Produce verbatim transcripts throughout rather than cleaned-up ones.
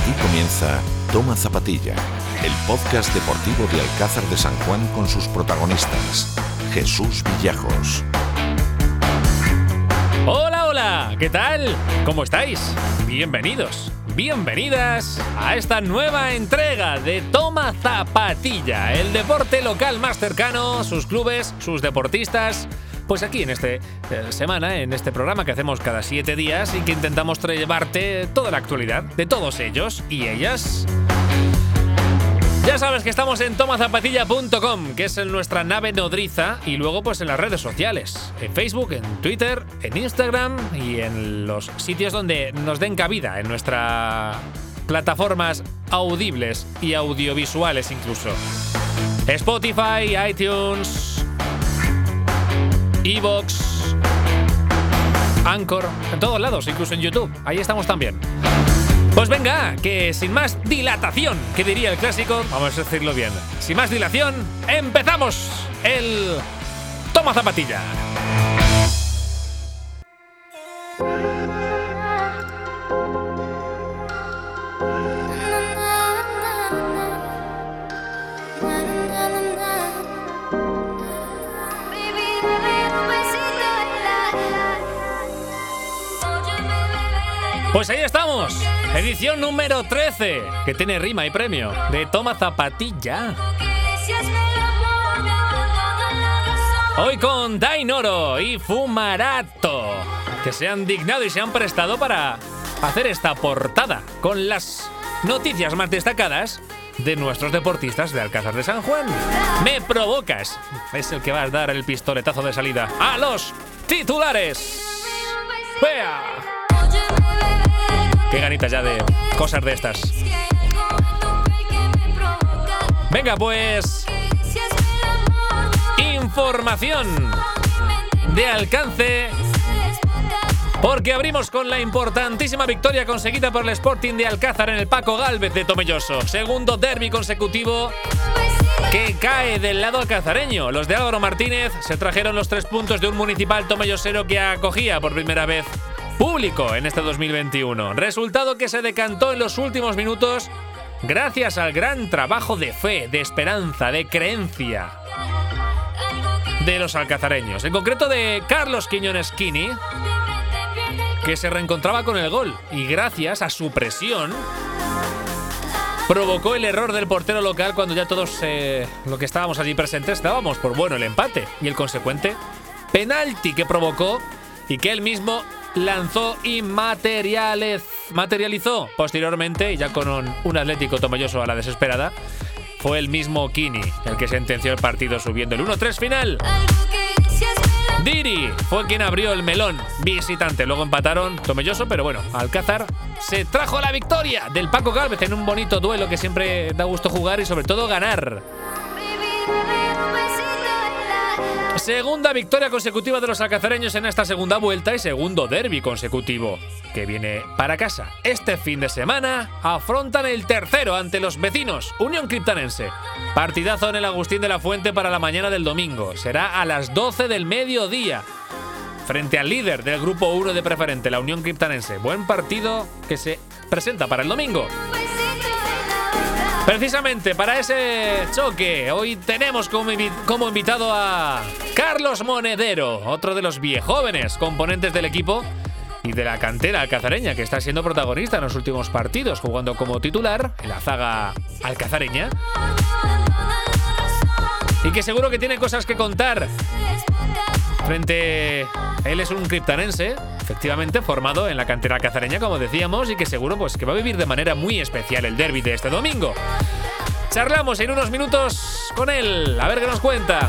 Aquí comienza Toma Zapatilla, el podcast deportivo de Alcázar de San Juan con sus protagonistas, Jesús Villajos. Hola, hola, ¿qué tal? ¿Cómo estáis? Bienvenidos, bienvenidas a esta nueva entrega de Toma Zapatilla, el deporte local más cercano, sus clubes, sus deportistas. Pues aquí en esta eh, semana, en este programa que hacemos cada siete días y que intentamos llevarte toda la actualidad de todos ellos y ellas. Ya sabes que estamos en toma zapatilla punto com, que es nuestra nave nodriza, y luego pues en las redes sociales, en Facebook, en Twitter, en Instagram y en los sitios donde nos den cabida, en nuestras plataformas audibles y audiovisuales incluso. Spotify, iTunes, iVoox, Anchor, en todos lados, incluso en YouTube. Ahí estamos también. Pues venga, que sin más dilatación, que diría el clásico, vamos a decirlo bien. Sin más dilación, empezamos el Toma Zapatilla. Pues ahí estamos, edición número trece, que tiene rima y premio, de Toma Zapatilla. Hoy con Dainoro y Fumarato, que se han dignado y se han prestado para hacer esta portada con las noticias más destacadas de nuestros deportistas de Alcázar de San Juan. Me provocas, es el que va a dar el pistoletazo de salida a los titulares. ¡Vea! Qué ganitas ya de cosas de estas. Venga, pues información de alcance, porque abrimos con la importantísima victoria conseguida por el Sporting de Alcázar en el Paco Gálvez de Tomelloso. Segundo derbi consecutivo que cae del lado alcazareño. Los de Álvaro Martínez se trajeron los tres puntos de un municipal tomellosero que acogía por primera vez público en este dos mil veintiuno. Resultado que se decantó en los últimos minutos gracias al gran trabajo de fe, de esperanza, de creencia de los alcazareños. En concreto de Carlos Quiñones Kini, que se reencontraba con el gol y gracias a su presión provocó el error del portero local cuando ya todos eh, los que estábamos allí presentes dábamos por bueno el empate y el consecuente penalti que provocó y que él mismo lanzó y materializó posteriormente, y ya con un Atlético Tomelloso a la desesperada. Fue el mismo Kini el que sentenció el partido subiendo el uno tres final. Diri fue quien abrió el melón visitante. Luego empataron Tomelloso, pero bueno, Alcázar se trajo la victoria del Paco Gálvez en un bonito duelo que siempre da gusto jugar y sobre todo ganar. Segunda victoria consecutiva de los alcazareños en esta segunda vuelta y segundo derbi consecutivo que viene para casa. Este fin de semana afrontan el tercero ante los vecinos, Unión Criptanense. Partidazo en el Agustín de la Fuente para la mañana del domingo. Será a las doce del mediodía, frente al líder del grupo uno de preferente, la Unión Criptanense. Buen partido que se presenta para el domingo. Precisamente para ese choque, hoy tenemos como, invi- como invitado a Carlos Monedero, otro de los viejóvenes componentes del equipo y de la cantera alcazareña, que está siendo protagonista en los últimos partidos, jugando como titular en la zaga alcazareña. Y que seguro que tiene cosas que contar. Frente, él es un criptanense, efectivamente, formado en la cantera alcazareña, como decíamos, y que seguro pues que va a vivir de manera muy especial el derbi de este domingo. Charlamos en unos minutos con él, a ver qué nos cuenta.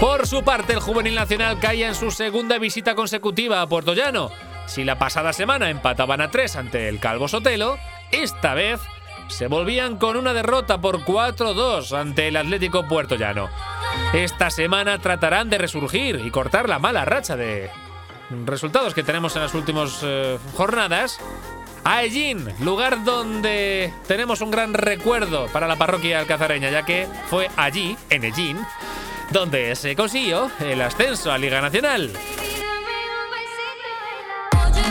Por su parte, el juvenil nacional caía en su segunda visita consecutiva a Puertollano. Si la pasada semana empataban a tres ante el Calvo Sotelo, esta vez se volvían con una derrota por cuatro dos ante el Atlético Puertollano. Esta semana tratarán de resurgir y cortar la mala racha de resultados que tenemos en las últimas eh, jornadas. A Egin, lugar donde tenemos un gran recuerdo para la parroquia alcazareña, ya que fue allí, en Egin, donde se consiguió el ascenso a Liga Nacional.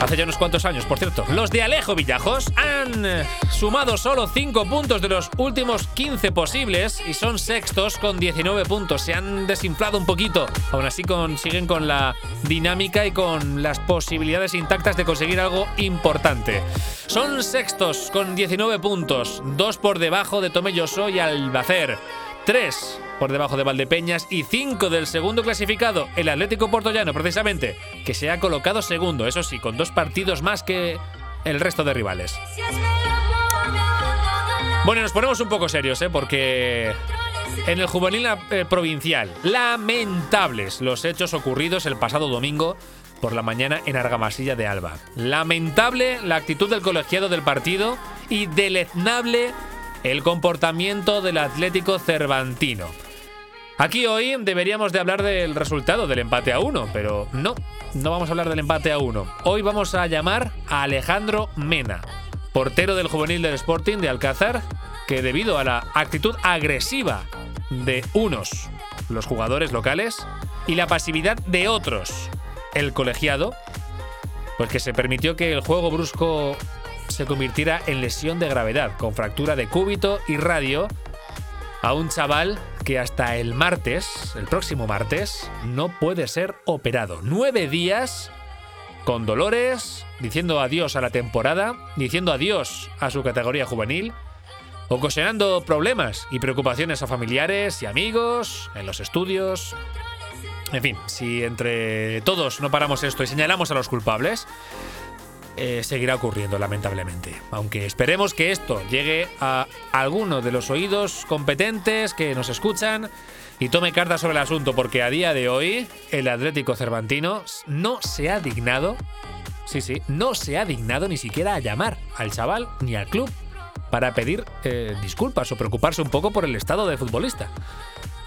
hace ya unos cuantos años, por cierto. Los de Alejo Villajos han eh, sumado solo cinco puntos de los últimos quince posibles y son sextos con diecinueve puntos. Se han desinflado un poquito. Aún así consiguen con la dinámica y con las posibilidades intactas de conseguir algo importante. Son sextos con diecinueve puntos, dos por debajo de Tomelloso y Albacer, tres por debajo de Valdepeñas y cinco del segundo clasificado, el Atlético Puertollano, precisamente, que se ha colocado segundo, eso sí, con dos partidos más que el resto de rivales. Bueno, nos ponemos un poco serios, ¿eh? Porque en el juvenil eh, provincial, lamentables los hechos ocurridos el pasado domingo por la mañana en Argamasilla de Alba. Lamentable la actitud del colegiado del partido y deleznable el comportamiento del Atlético Cervantino. Aquí hoy deberíamos de hablar del resultado del empate a uno, pero no, no vamos a hablar del empate a uno. Hoy vamos a llamar a Alejandro Mena, portero del juvenil del Sporting de Alcázar, que debido a la actitud agresiva de unos, los jugadores locales, y la pasividad de otros, el colegiado, pues que se permitió que el juego brusco se convirtiera en lesión de gravedad, con fractura de cúbito y radio, a un chaval que hasta el martes, el próximo martes, no puede ser operado. Nueve días con dolores, diciendo adiós a la temporada, diciendo adiós a su categoría juvenil, ocasionando problemas y preocupaciones a familiares y amigos, en los estudios. En fin, si entre todos no paramos esto y señalamos a los culpables, Eh, seguirá ocurriendo, lamentablemente. Aunque esperemos que esto llegue a alguno de los oídos competentes que nos escuchan y tome cartas sobre el asunto, porque a día de hoy el Atlético Cervantino no se ha dignado, sí, sí, no se ha dignado ni siquiera a llamar al chaval ni al club para pedir eh, disculpas o preocuparse un poco por el estado del futbolista.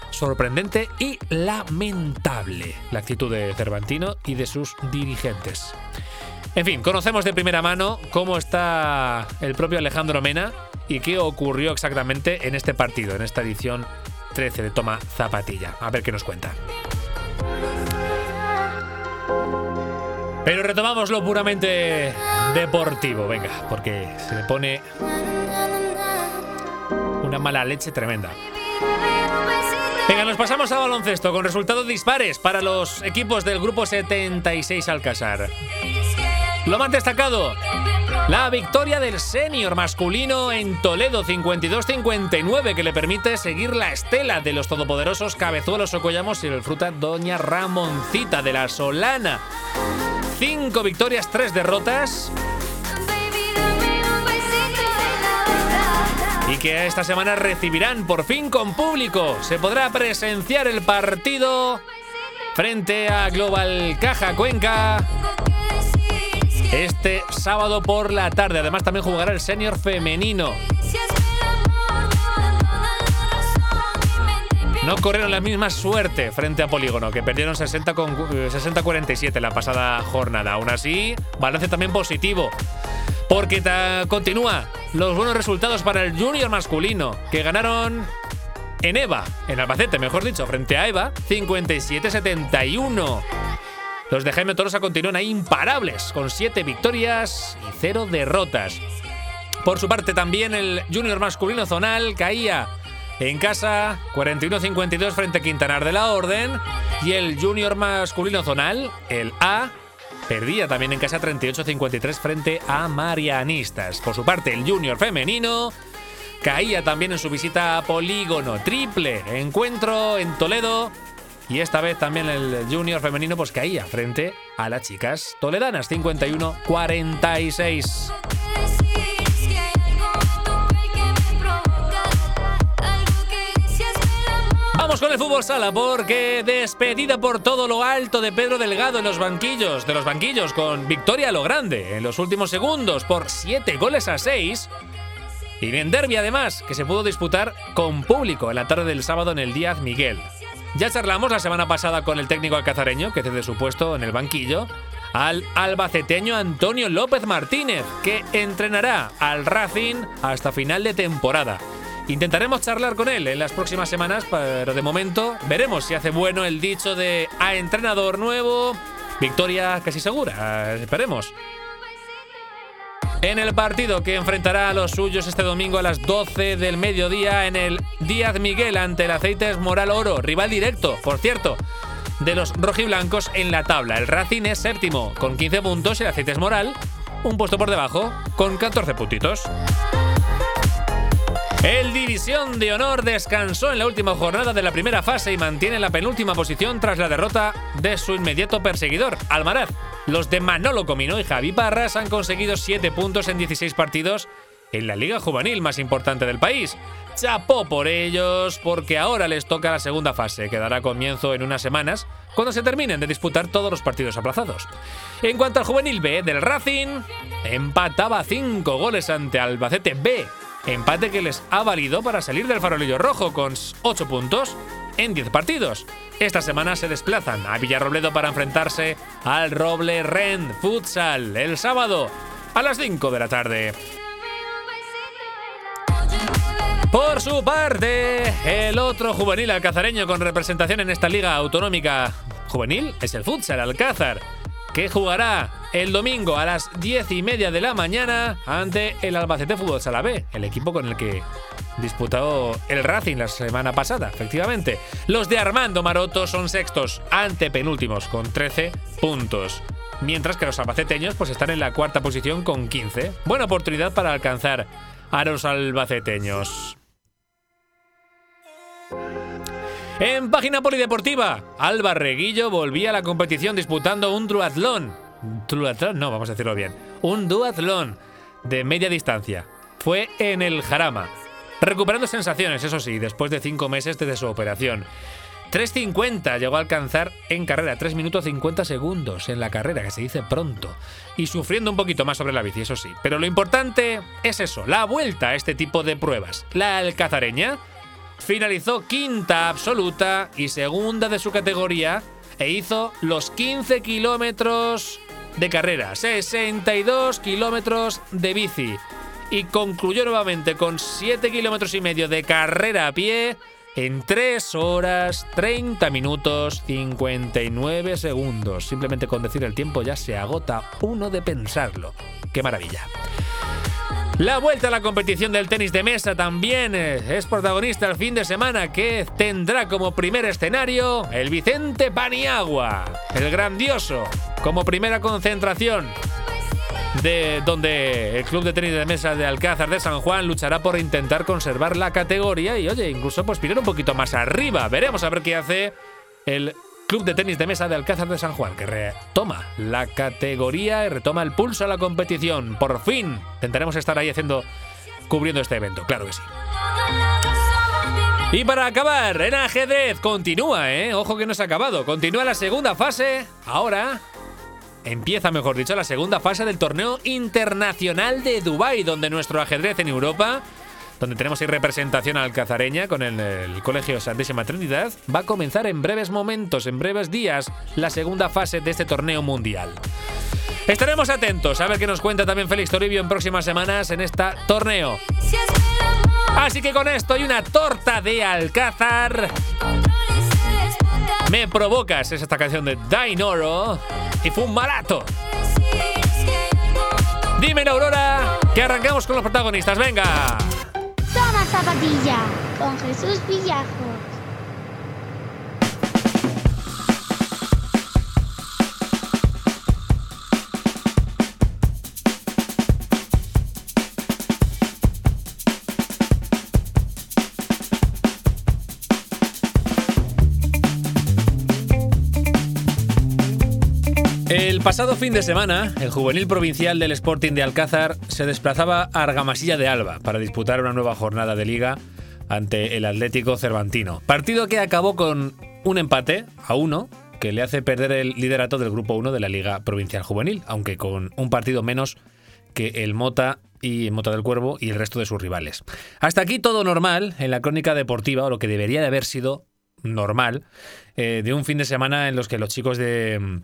Sorprendente y lamentable la actitud de Cervantino y de sus dirigentes. En fin, conocemos de primera mano cómo está el propio Alejandro Mena y qué ocurrió exactamente en este partido, en esta edición trece de Toma Zapatilla. A ver qué nos cuenta. Pero retomamos lo puramente deportivo, venga, porque se le pone una mala leche tremenda. Venga, nos pasamos a baloncesto con resultados dispares para los equipos del grupo setenta y seis Alcázar. Lo más destacado, la victoria del senior masculino en Toledo cincuenta y dos cincuenta y nueve, que le permite seguir la estela de los todopoderosos Cabezuelos Ocollamos y el Fruta Doña Ramoncita de la Solana. Cinco victorias, tres derrotas. Y que esta semana recibirán por fin con público. Se podrá presenciar el partido frente a Global Caja Cuenca este sábado por la tarde. Además también jugará el senior femenino. No corrieron la misma suerte frente a Polígono, que perdieron sesenta cuarenta y siete la pasada jornada. Aún así, balance también positivo, porque ta- continúa los buenos resultados para el junior masculino, que ganaron en EVA, en Albacete, mejor dicho, frente a EVA, cincuenta y siete setenta y uno. Los de Jaime Torosa continúan ahí imparables, con siete victorias y cero derrotas. Por su parte, también el junior masculino zonal caía en casa cuarenta y uno cincuenta y dos frente a Quintanar de la Orden, y el junior masculino zonal, el A, perdía también en casa treinta y ocho cincuenta y tres frente a Marianistas. Por su parte, el junior femenino caía también en su visita a Polígono. Triple encuentro en Toledo. Y esta vez también el junior femenino pues caía frente a las chicas toledanas, cincuenta y uno cuarenta y seis. Vamos con el fútbol sala, porque despedida por todo lo alto de Pedro Delgado en los banquillos, de los banquillos con victoria a lo grande en los últimos segundos por siete goles a seis. Y en derbi además, que se pudo disputar con público en la tarde del sábado en el Díaz Miguel. Ya charlamos la semana pasada con el técnico alcazareño, que cede su puesto en el banquillo al albaceteño Antonio López Martínez, que entrenará al Racing hasta final de temporada. Intentaremos charlar con él en las próximas semanas, pero de momento veremos si hace bueno el dicho de a entrenador nuevo, victoria casi segura, esperemos. en el partido que enfrentará a los suyos este domingo a las doce del mediodía en el Díaz Miguel ante el Aceites Moral Oro, rival directo, por cierto, de los rojiblancos en la tabla. El Racing es séptimo con quince puntos y el Aceites Moral un puesto por debajo con catorce puntitos. El División de Honor descansó en la última jornada de la primera fase y mantiene la penúltima posición tras la derrota de su inmediato perseguidor, Almaraz. Los de Manolo Comino y Javi Parras han conseguido siete puntos en dieciséis partidos en la liga juvenil más importante del país. Chapó por ellos porque ahora les toca la segunda fase, que dará comienzo en unas semanas cuando se terminen de disputar todos los partidos aplazados. En cuanto al Juvenil B del Racing, empataba cinco goles ante Albacete B. Empate que les ha valido para salir del farolillo rojo con ocho puntos en diez partidos. Esta semana se desplazan a Villarrobledo para enfrentarse al Roble Ren Futsal el sábado a las cinco de la tarde. Por su parte, el otro juvenil alcazareño con representación en esta liga autonómica juvenil es el Futsal Alcázar, que jugará el domingo a las diez y media de la mañana ante el Albacete Fútbol Sala B, el equipo con el que disputó el Racing la semana pasada, efectivamente. Los de Armando Maroto son sextos, antepenúltimos, con trece puntos. Mientras que los albaceteños pues están en la cuarta posición con quince. Buena oportunidad para alcanzar a los albaceteños. En página polideportiva, Alba Reguillo volvía a la competición disputando un duatlón. Duatlón, no, vamos a decirlo bien. Un duatlón de media distancia. Fue en el Jarama, recuperando sensaciones, eso sí, después de cinco meses desde su operación. tres cincuenta llegó a alcanzar en carrera, tres minutos cincuenta segundos en la carrera, que se dice pronto. Y sufriendo un poquito más sobre la bici, eso sí. Pero lo importante es eso, la vuelta a este tipo de pruebas. La alcazareña finalizó quinta absoluta y segunda de su categoría e hizo los quince kilómetros de carrera, sesenta y dos kilómetros de bici y concluyó nuevamente con siete kilómetros y medio de carrera a pie en tres horas, treinta minutos, cincuenta y nueve segundos. Simplemente con decir el tiempo ya se agota uno de pensarlo. ¡Qué maravilla! La vuelta a la competición del tenis de mesa también es protagonista el fin de semana, que tendrá como primer escenario el Vicente Paniagua, el grandioso, como primera concentración, de donde el Club de Tenis de Mesa de Alcázar de San Juan luchará por intentar conservar la categoría y, oye, incluso pues mirar un poquito más arriba. Veremos a ver qué hace el Club de Tenis de Mesa de Alcázar de San Juan, que retoma la categoría y retoma el pulso a la competición. Por fin intentaremos estar ahí haciendo, cubriendo este evento, claro que sí. Y para acabar, en ajedrez continúa, ¿eh? Ojo que no se ha acabado. Continúa la segunda fase. Ahora empieza, mejor dicho, la segunda fase del torneo internacional de Dubái, donde nuestro ajedrez en Europa, donde tenemos ahí representación alcazareña con el, el Colegio Santísima Trinidad, va a comenzar en breves momentos, en breves días, la segunda fase de este torneo mundial. Estaremos atentos a ver qué nos cuenta también Félix Toribio en próximas semanas en este torneo. Así que con esto y una torta de Alcázar, me provocas, es esta canción de Dainoro y Fumarato. Dímelo, Aurora, que arrancamos con los protagonistas, venga. Toma Zapatilla, con Jesús Villajos. El pasado fin de semana, el juvenil provincial del Sporting de Alcázar se desplazaba a Argamasilla de Alba para disputar una nueva jornada de liga ante el Atlético Cervantino. Partido que acabó con un empate a uno que le hace perder el liderato del Grupo uno de la Liga Provincial Juvenil, aunque con un partido menos que el Mota y Mota del Cuervo y el resto de sus rivales. Hasta aquí todo normal en la crónica deportiva, o lo que debería de haber sido normal, eh, de un fin de semana en los que los chicos de...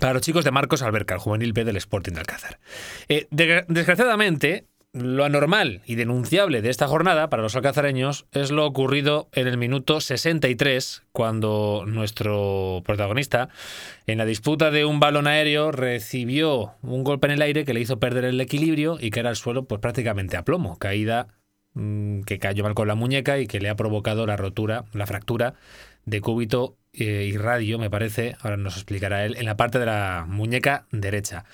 Para los chicos de Marcos Alberca, el juvenil B del Sporting de Alcázar. Eh, de, desgraciadamente, Lo anormal y denunciable de esta jornada para los alcazareños es lo ocurrido en el minuto sesenta y tres, cuando nuestro protagonista, en la disputa de un balón aéreo, recibió un golpe en el aire que le hizo perder el equilibrio y caer al suelo pues prácticamente a plomo. Caída mmm, que cayó mal con la muñeca y que le ha provocado la rotura, la fractura de cúbito eh, y radio, me parece, ahora nos explicará él, en la parte de la muñeca derecha.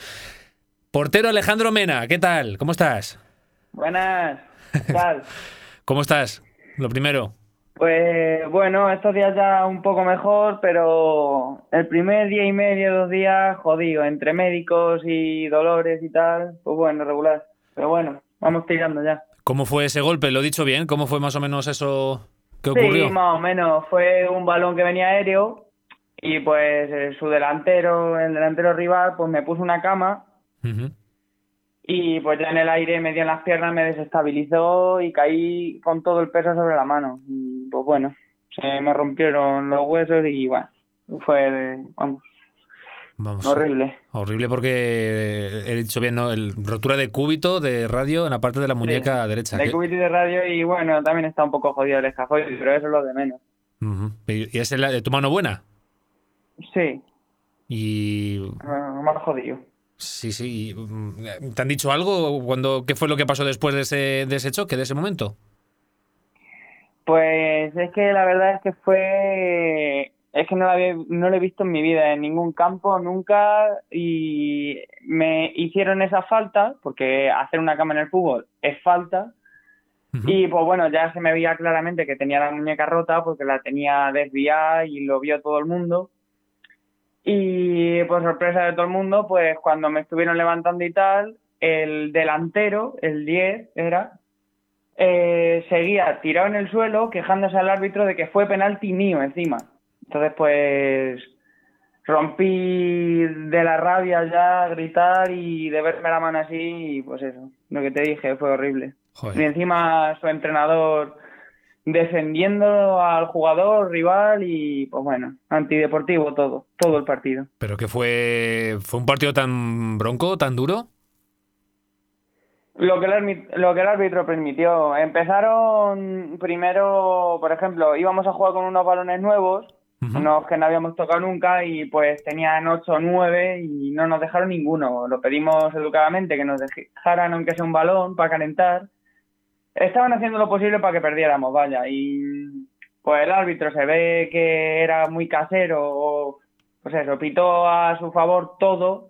Portero Alejandro Mena, ¿qué tal? ¿Cómo estás? Buenas, ¿qué tal? ¿Cómo estás? Lo primero. Pues bueno, estos días ya un poco mejor, pero el primer día y medio, dos días, jodido, entre médicos y dolores y tal, pues bueno, regular. Pero bueno, vamos tirando ya. ¿Cómo fue ese golpe? ¿Lo he dicho bien? ¿Cómo fue más o menos eso que ocurrió? Sí, más o menos. Fue un balón que venía aéreo y pues su delantero, el delantero rival, pues me puso una cama. Uh-huh. Y pues ya en el aire me dio en las piernas, me desestabilizó y caí con todo el peso sobre la mano. Y pues bueno, se me rompieron los huesos y bueno, fue de, vamos, vamos, horrible. Horrible porque, he dicho bien, ¿no? El, rotura de cúbito, de radio en la parte de la muñeca sí, derecha. De que... cúbito y de radio y bueno, también está un poco jodido el escafoide, pero eso es lo de menos. Uh-huh. ¿Y es la de tu mano buena? Sí. Y... Uh, más jodido. Sí, sí. ¿Te han dicho algo? Cuando, ¿qué fue lo que pasó después de ese, de ese choque, de ese momento? Pues es que la verdad es que fue... Es que no lo, había, no lo he visto en mi vida, en ningún campo, nunca. Y me hicieron esa falta, porque hacer una cama en el fútbol es falta. Uh-huh. Y pues bueno, ya se me veía claramente que tenía la muñeca rota, porque la tenía desviada y lo vio todo el mundo. Y por sorpresa de todo el mundo, pues cuando me estuvieron levantando y tal, el delantero, el diez era, eh, seguía tirado en el suelo quejándose al árbitro de que fue penalti mío encima. Entonces pues rompí de la rabia ya, gritar y de verme la mano así y pues eso, lo que te dije fue horrible. Joder. Y encima su entrenador defendiendo al jugador rival y pues bueno, antideportivo todo, todo el partido. ¿Pero que fue fue un partido tan bronco, tan duro? Lo que el, lo que el árbitro permitió. Empezaron primero, por ejemplo, íbamos a jugar con unos balones nuevos, uh-huh, unos que no habíamos tocado nunca y pues tenían ocho o nueve y no nos dejaron ninguno. Lo pedimos educadamente que nos dejaran aunque sea un balón para calentar. Estaban haciendo lo posible para que perdiéramos, vaya, y pues el árbitro se ve que era muy casero, pues eso, pitó a su favor todo,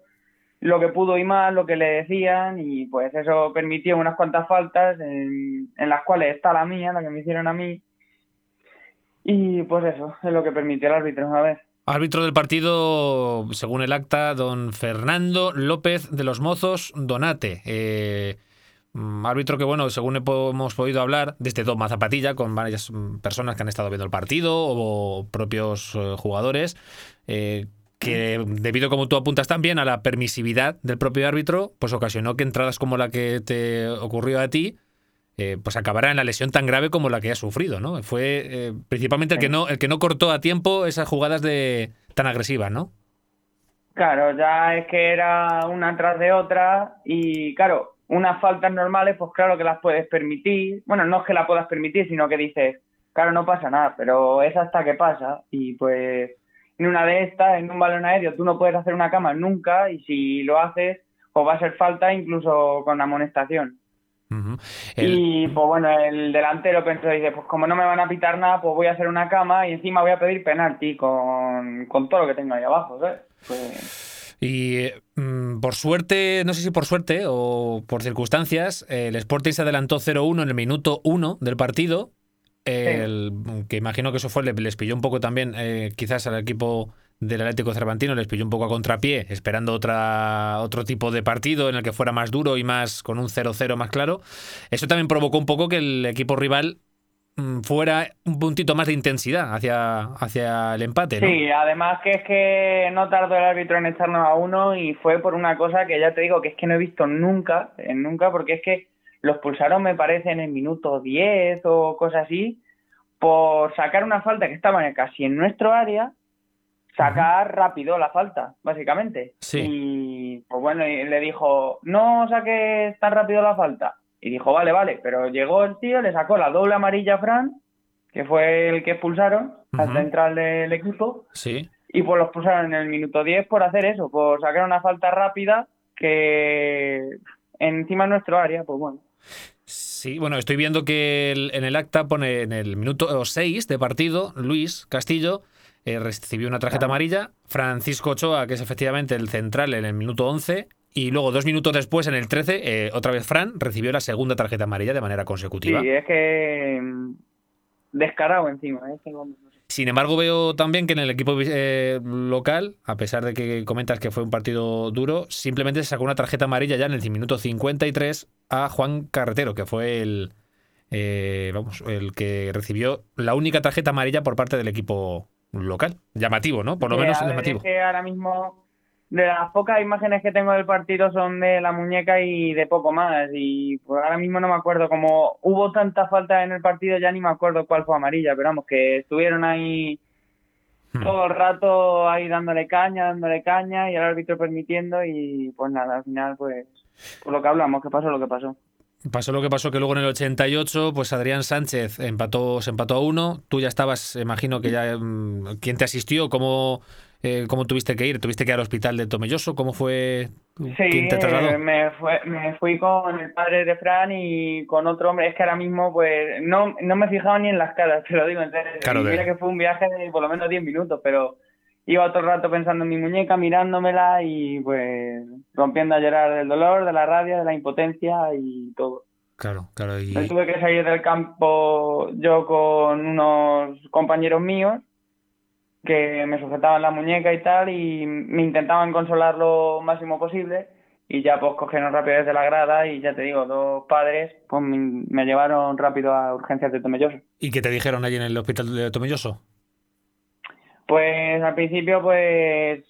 lo que pudo y más, lo que le decían, y pues eso permitió unas cuantas faltas, en, en las cuales está la mía, la que me hicieron a mí, y pues eso, es lo que permitió el árbitro, a ver. Árbitro del partido, según el acta, don Fernando López de los Mozos Donate, eh... árbitro que, bueno, según hemos podido hablar, desde Toma Zapatilla, con varias personas que han estado viendo el partido o propios jugadores, eh, que debido, como tú apuntas también, a la permisividad del propio árbitro, pues ocasionó que entradas como la que te ocurrió a ti, eh, pues acabara en la lesión tan grave como la que has sufrido, ¿no? Fue eh, principalmente el que no el que no cortó a tiempo esas jugadas de tan agresivas, ¿no? Claro, ya es que era una tras de otra y, claro, unas faltas normales, pues claro que las puedes permitir. Bueno, no es que las puedas permitir, sino que dices, claro, no pasa nada, pero es hasta que pasa. Y pues en una de estas, en un balón aéreo, tú no puedes hacer una cama nunca y si lo haces, pues va a ser falta incluso con amonestación. Uh-huh. El... Y pues bueno, el delantero pensó, dice, pues como no me van a pitar nada, pues voy a hacer una cama y encima voy a pedir penalti con, con todo lo que tengo ahí abajo, ¿sabes? Pues... Y mm, por suerte, no sé si por suerte o por circunstancias, el Sporting se adelantó cero uno en el minuto uno del partido, el, sí. que imagino que eso fue, les pilló un poco también, eh, quizás al equipo del Atlético Cervantino les pilló un poco a contrapié, esperando otra otro tipo de partido en el que fuera más duro y más con un cero cero más claro. Eso también provocó un poco que el equipo rival fuera un puntito más de intensidad hacia, hacia el empate, ¿no? Sí, además que es que no tardó el árbitro en echarnos a uno y fue por una cosa que ya te digo que es que no he visto nunca, nunca, porque es que los pulsaron, me parece, en el minuto diez o cosas así, por sacar una falta que estaba casi en nuestro área, sacar uh-huh. rápido la falta, básicamente. Sí. Y pues bueno, le dijo, no saques tan rápido la falta. Y dijo, vale, vale, pero llegó el tío, le sacó la doble amarilla a Fran, que fue el que expulsaron uh-huh. al central del equipo. Sí. Y pues lo expulsaron en el minuto diez por hacer eso, por sacar una falta rápida que encima de nuestro área, pues bueno. Sí, bueno, estoy viendo que el, en el acta pone en el minuto seis de partido, Luis Castillo eh, recibió una tarjeta amarilla, Francisco Ochoa, que es efectivamente el central, en el minuto once... Y luego, dos minutos después, en el trece, eh, otra vez Fran recibió la segunda tarjeta amarilla de manera consecutiva. Sí, es que descarado encima. Es que... Sin embargo, veo también que en el equipo eh, local, a pesar de que comentas que fue un partido duro, simplemente se sacó una tarjeta amarilla ya en el minuto cincuenta y tres a Juan Carretero, que fue el, eh, vamos, el que recibió la única tarjeta amarilla por parte del equipo local. Llamativo, ¿no? Por lo sí, menos ver, llamativo. Es que ahora mismo... De las pocas imágenes que tengo del partido son de la muñeca y de poco más. Y pues ahora mismo no me acuerdo. Como hubo tantas faltas en el partido, ya ni me acuerdo cuál fue amarilla. Pero vamos, que estuvieron ahí todo el rato ahí dándole caña, dándole caña y el árbitro permitiendo. Y pues nada, al final pues por lo que hablamos, que pasó lo que pasó. Pasó lo que pasó, que luego en el ochenta y ocho pues Adrián Sánchez empató, se empató a uno. Tú ya estabas, imagino que ya... ¿Quién te asistió? ¿Cómo, eh, cómo tuviste que ir? ¿Tuviste que ir al hospital de Tomelloso? ¿Cómo fue? Sí, ¿quién te trasladó? Eh, me, fue, me fui con el padre de Fran y con otro hombre. Es que ahora mismo pues no, no me he fijado ni en las caras, te lo digo. Entonces, claro, mira de... que fue un viaje de por lo menos diez minutos, pero... Iba todo el rato pensando en mi muñeca, mirándomela y pues rompiendo a llorar del dolor, de la rabia, de la impotencia y todo. Claro, claro. Y... Yo tuve que salir del campo yo con unos compañeros míos que me sujetaban la muñeca y tal y me intentaban consolar lo máximo posible y ya pues cogieron rápido desde la grada y ya te digo, dos padres pues me llevaron rápido a urgencias de Tomelloso. ¿Y qué te dijeron allí en el hospital de Tomelloso? Pues al principio pues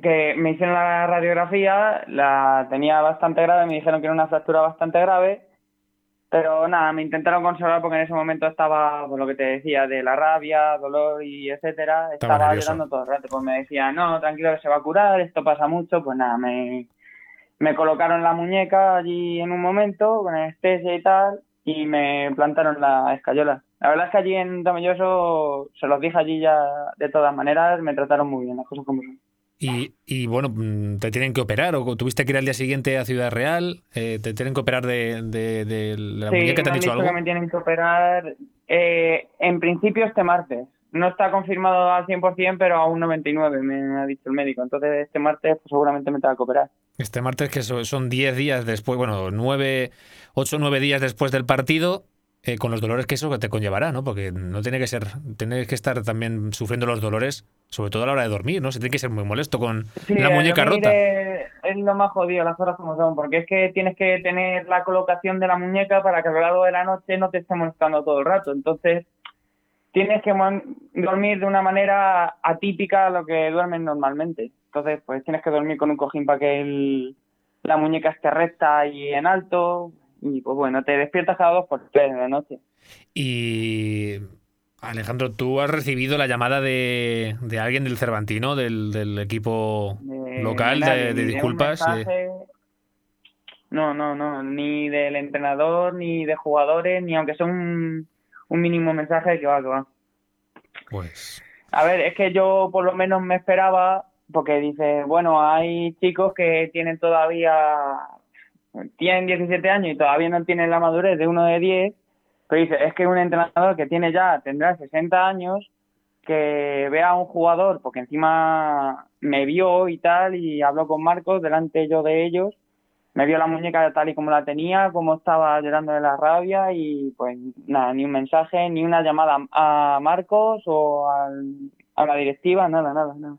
que me hicieron la radiografía, la tenía bastante grave, me dijeron que era una fractura bastante grave, pero nada, me intentaron consolar porque en ese momento estaba, pues lo que te decía, de la rabia, dolor y etcétera, estaba, estaba llorando todo el rato, pues me decía, no, tranquilo que se va a curar, esto pasa mucho, pues nada, me, me colocaron la muñeca allí en un momento con anestesia y tal y me plantaron la escayola. La verdad es que allí en Tomelloso, se los dije allí ya de todas maneras, me trataron muy bien, las cosas como son. Y, y bueno, ¿te tienen que operar o tuviste que ir al día siguiente a Ciudad Real? Eh, ¿Te tienen que operar de, de, de la sí, muñeca? ¿Te han, han dicho algo? Sí, me han dicho que me tienen que operar eh, en principio este martes. No está confirmado al cien por ciento, pero a un noventa y nueve por ciento me ha dicho el médico. Entonces este martes pues, seguramente me tenga que operar. Este martes que son diez días después, bueno, nueve, ocho o nueve días después del partido... Eh, con los dolores que eso te conllevará, ¿no? Porque no tiene que ser, tienes que estar también sufriendo los dolores, sobre todo a la hora de dormir, ¿no? Se tiene que ser muy molesto con sí, la muñeca rota. Es, es lo más jodido, las horas como son, porque es que tienes que tener la colocación de la muñeca para que a lo largo de la noche no te esté molestando todo el rato. Entonces, tienes que man- dormir de una manera atípica a lo que duermen normalmente. Entonces, pues tienes que dormir con un cojín para que el, la muñeca esté recta y en alto... Y pues bueno, te despiertas cada dos por tres de la noche. Y Alejandro, ¿tú has recibido la llamada de, de alguien del Cervantino, del, del equipo de, local, nadie, de, de disculpas? De mensaje, de... No, no, no, ni del entrenador, ni de jugadores, ni aunque sea un, un mínimo mensaje que va, que va. Pues... A ver, es que yo por lo menos me esperaba, porque dices, bueno, hay chicos que tienen todavía... Tienen diecisiete años y todavía no tienen la madurez de uno de diez, pero dice, es que un entrenador que tiene ya, tendrá sesenta años, que vea a un jugador, porque encima me vio y tal, y habló con Marcos delante yo de ellos, me vio la muñeca tal y como la tenía, como estaba llorando de la rabia, y pues nada, ni un mensaje, ni una llamada a Marcos o al, a la directiva, nada, nada, nada.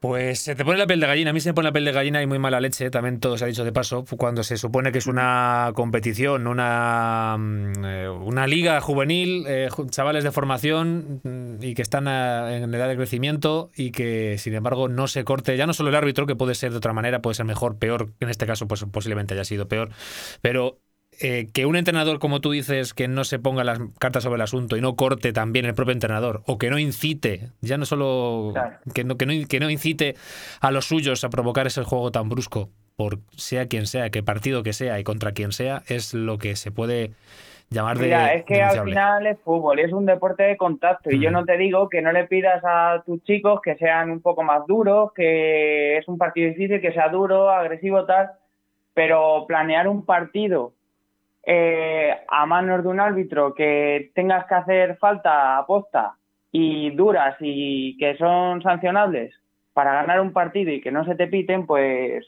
Pues se te pone la piel de gallina. A mí se me pone la piel de gallina y muy mala leche. También todo se ha dicho de paso. Cuando se supone que es una competición, una, una liga juvenil, eh, chavales de formación y que están a, en edad de crecimiento y que, sin embargo, no se corte. Ya no solo el árbitro, que puede ser de otra manera, puede ser mejor, peor. En este caso, pues posiblemente haya sido peor. Pero eh, que un entrenador, como tú dices, que no se ponga las cartas sobre el asunto y no corte también el propio entrenador, o que no incite, ya no solo claro. que, no, que, no, que no incite a los suyos a provocar ese juego tan brusco, por sea quien sea, qué partido que sea y contra quien sea, es lo que se puede llamar de... Mira, es que al final es fútbol, es un deporte de contacto y mm. yo no te digo que no le pidas a tus chicos que sean un poco más duros, que es un partido difícil, que sea duro, agresivo, tal, pero planear un partido eh, a manos de un árbitro que tengas que hacer falta aposta y duras y que son sancionables para ganar un partido y que no se te piten, pues...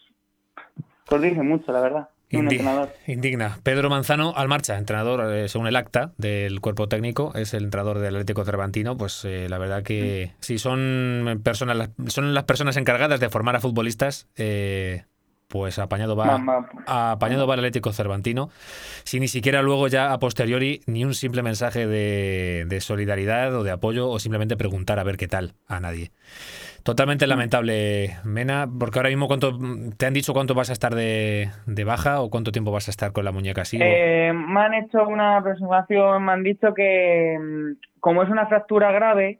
Os dije mucho, la verdad. Indi- indigna. Pedro Manzano al marcha, entrenador, eh, según el acta del cuerpo técnico, es el entrenador del Atlético Cervantino. Pues eh, la verdad que sí. Si son personas, son las personas encargadas de formar a futbolistas, eh, pues apañado va, Mamá. apañado va el Atlético Cervantino. Si ni siquiera luego ya a posteriori ni un simple mensaje de, de solidaridad o de apoyo o simplemente preguntar a ver qué tal a nadie. Totalmente lamentable, Mena, porque ahora mismo cuánto te han dicho cuánto vas a estar de, de baja o cuánto tiempo vas a estar con la muñeca así. Eh, me han hecho una aproximación, me han dicho que como es una fractura grave,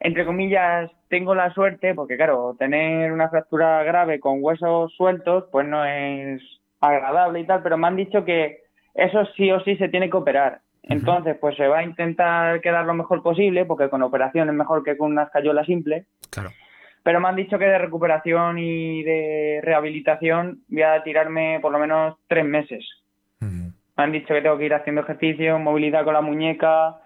entre comillas, tengo la suerte, porque claro, tener una fractura grave con huesos sueltos pues no es agradable y tal, pero me han dicho que eso sí o sí se tiene que operar. Entonces, pues se va a intentar quedar lo mejor posible, porque con operación es mejor que con una escayola simple. Claro. Pero me han dicho que de recuperación y de rehabilitación voy a tirarme por lo menos tres meses. Uh-huh. Me han dicho que tengo que ir haciendo ejercicio, movilidad con la muñeca.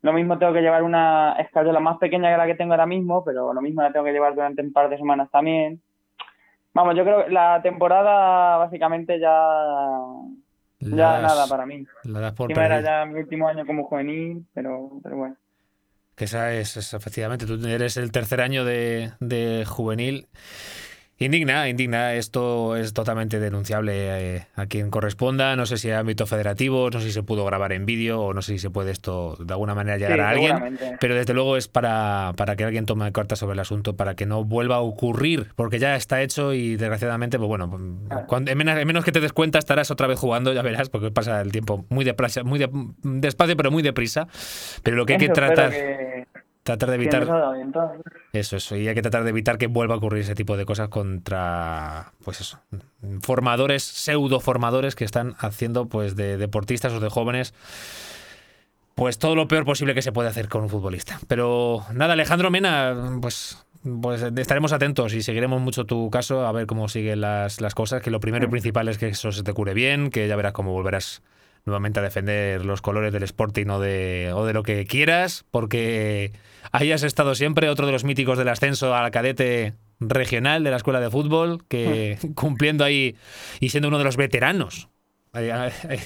Lo mismo tengo que llevar una escayola más pequeña que la que tengo ahora mismo, pero lo mismo la tengo que llevar durante un par de semanas también. Vamos, yo creo que la temporada básicamente ya... Las, ya nada para mí. La das por perdida. Era ya mi último año como juvenil, pero, pero bueno. Que esa es, es, efectivamente, tú eres el tercer año de, de juvenil. Indigna, indigna. Esto es totalmente denunciable eh, a quien corresponda. No sé si hay ámbito federativo, no sé si se pudo grabar en vídeo o no sé si se puede esto de alguna manera llegar sí, a alguien. Pero desde luego es para, para que alguien tome cartas sobre el asunto, para que no vuelva a ocurrir, porque ya está hecho y desgraciadamente, pues bueno, claro. cuando, en, menos, en menos que te des cuenta estarás otra vez jugando, ya verás, porque pasa el tiempo muy deprisa, muy de, despacio pero muy deprisa. Pero lo que Eso, hay que tratar... Tratar de evitar eso, eso, y hay que tratar de evitar que vuelva a ocurrir ese tipo de cosas contra, pues eso, formadores, pseudo formadores que están haciendo, pues, de deportistas o de jóvenes, pues todo lo peor posible que se puede hacer con un futbolista. Pero nada, Alejandro Mena, pues, pues estaremos atentos y seguiremos mucho tu caso a ver cómo siguen las, las cosas. Que lo primero y principal es que eso se te cure bien, que ya verás cómo volverás nuevamente a defender los colores del Sporting o de, o de lo que quieras, porque hayas estado siempre otro de los míticos del ascenso al cadete regional de la escuela de fútbol, que cumpliendo ahí y siendo uno de los veteranos, eh,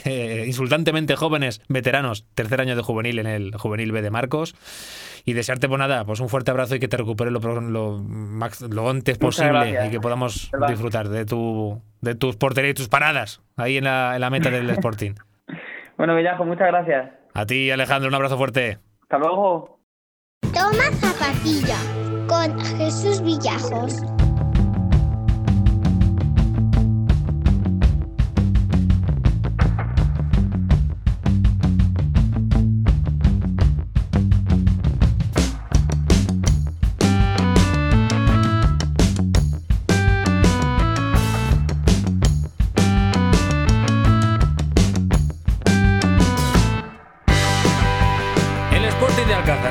eh, insultantemente jóvenes veteranos, tercer año de juvenil en el Juvenil B de Marcos. Y desearte, pues nada, pues un fuerte abrazo y que te recuperes lo, lo, lo antes posible y que podamos disfrutar de, tu, de tus porterías y tus paradas ahí en la, en la meta del Sporting. Bueno, Villajos, muchas gracias. A ti, Alejandro, un abrazo fuerte. Hasta luego. Toma Zapatilla con Jesús Villajos.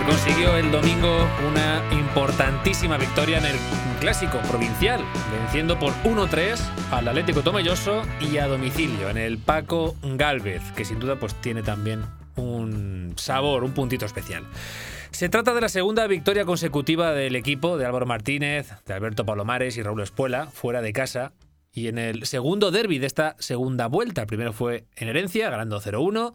Consiguió el domingo una importantísima victoria en el Clásico Provincial, venciendo por uno tres al Atlético Tomelloso y a domicilio en el Paco Gálvez, que sin duda pues tiene también un sabor, un puntito especial. Se trata de la segunda victoria consecutiva del equipo de Álvaro Martínez, de Alberto Palomares y Raúl Espuela fuera de casa y en el segundo derbi de esta segunda vuelta. El primero fue en Herencia, ganando cero uno.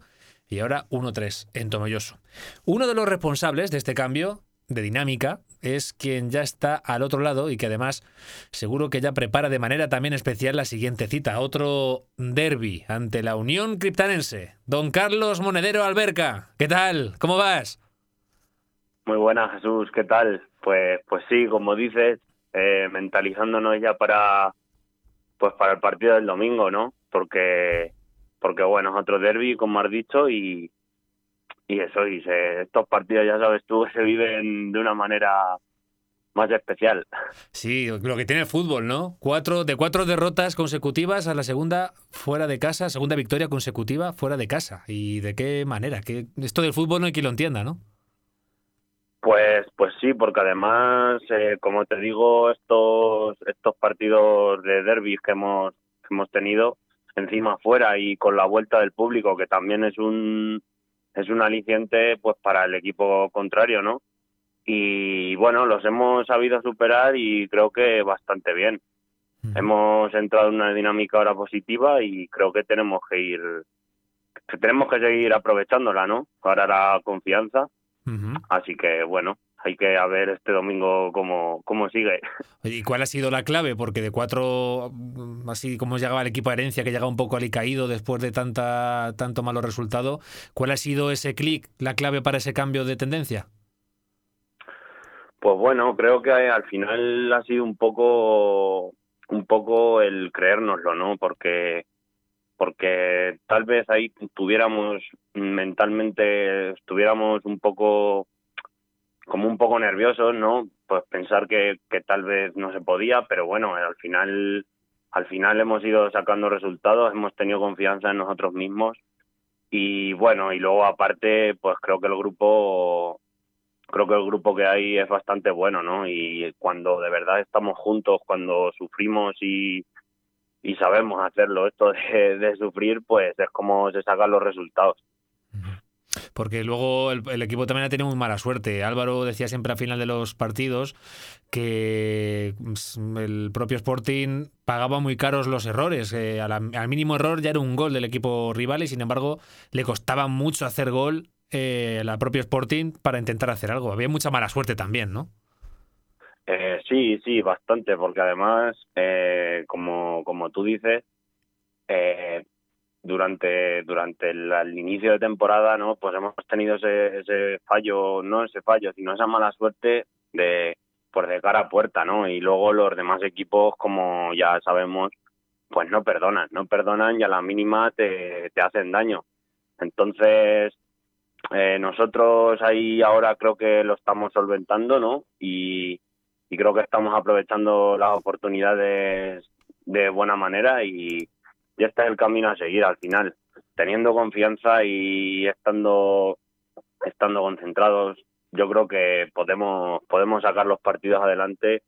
Y ahora uno tres en Tomelloso. Uno de los responsables de este cambio de dinámica es quien ya está al otro lado y que además seguro que ya prepara de manera también especial la siguiente cita. Otro derbi ante la Unión Criptanense. Don Carlos Monedero Alberca, ¿qué tal? ¿Cómo vas? Muy buenas, Jesús, ¿qué tal? Pues, pues sí, como dices, eh, mentalizándonos ya para, pues para el partido del domingo, ¿no? Porque... Porque bueno, es otro derbi, como has dicho, y, y eso, y se, estos partidos, ya sabes tú, se viven de una manera más especial. Sí, lo que tiene el fútbol, ¿no? Cuatro, de cuatro derrotas consecutivas a la segunda fuera de casa, segunda victoria consecutiva fuera de casa. ¿Y de qué manera? Que esto del fútbol no hay quien lo entienda, ¿no? Pues pues sí, porque además, eh, como te digo, estos estos partidos de derbis que hemos, que hemos tenido, encima fuera y con la vuelta del público, que también es un es un aliciente pues para el equipo contrario, ¿no? Y bueno, los hemos sabido superar y creo que bastante bien. Mm. Hemos entrado en una dinámica ahora positiva y creo que tenemos que ir que tenemos que seguir aprovechándola, ¿no? Para la confianza. Uh-huh. Así que bueno, hay que a ver este domingo cómo, cómo sigue. ¿Y cuál ha sido la clave? Porque de cuatro, así como llegaba el equipo de Herencia, que llegaba un poco alicaído después de tanta tanto malo resultado, ¿cuál ha sido ese clic, la clave para ese cambio de tendencia? Pues bueno, creo que al final ha sido un poco un poco el creérnoslo, ¿no? Porque porque tal vez ahí tuviéramos mentalmente, estuviéramos un poco, como un poco nerviosos, ¿no? Pues pensar que, que tal vez no se podía, pero bueno, al final, al final hemos ido sacando resultados, hemos tenido confianza en nosotros mismos y bueno, y luego aparte, pues creo que el grupo, creo que el grupo que hay es bastante bueno, ¿no? Y cuando de verdad estamos juntos, cuando sufrimos y y sabemos hacerlo, esto de, de sufrir, pues es como se sacan los resultados. Porque luego el, el equipo también ha tenido muy mala suerte. Álvaro decía siempre al final de los partidos que el propio Sporting pagaba muy caros los errores. Eh, al, al mínimo error ya era un gol del equipo rival y sin embargo le costaba mucho hacer gol eh, al propio Sporting para intentar hacer algo. Había mucha mala suerte también, ¿no? Eh, sí, sí, bastante, porque además, eh, como como tú dices, eh, durante durante el, el inicio de temporada, ¿no? Pues hemos tenido ese, ese fallo, no ese fallo, sino esa mala suerte de por de cara a puerta, ¿no? Y luego los demás equipos, como ya sabemos, pues no perdonan, no perdonan y a la mínima te, te hacen daño. Entonces, eh, nosotros ahí ahora creo que lo estamos solventando, ¿no? Y Y creo que estamos aprovechando las oportunidades de buena manera y, y este es el camino a seguir al final. Teniendo confianza y estando estando concentrados, yo creo que podemos podemos sacar los partidos adelante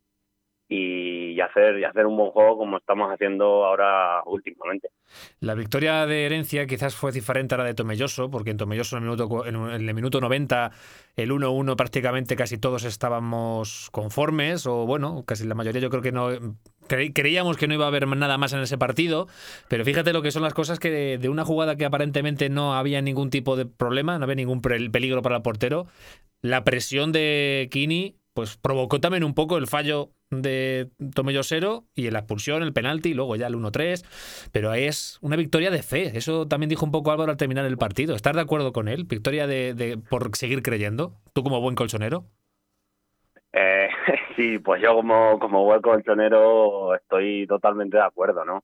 y hacer y hacer un buen juego como estamos haciendo ahora últimamente. La victoria de Herencia quizás fue diferente a la de Tomelloso, porque en Tomelloso en el minuto, en el minuto noventa, el uno uno prácticamente casi todos estábamos conformes, o bueno, casi la mayoría yo creo que no creíamos que no iba a haber nada más en ese partido, pero fíjate lo que son las cosas, que de una jugada que aparentemente no había ningún tipo de problema, no había ningún peligro para el portero, la presión de Kini pues provocó también un poco el fallo de Tomellosero y en la expulsión, el penalti y luego ya el uno tres, pero es una victoria de fe. Eso también dijo un poco Álvaro al terminar el partido. ¿Estás de acuerdo con él? Victoria de, de por seguir creyendo, tú como buen colchonero. Eh, sí, pues yo como, como buen colchonero estoy totalmente de acuerdo, ¿no?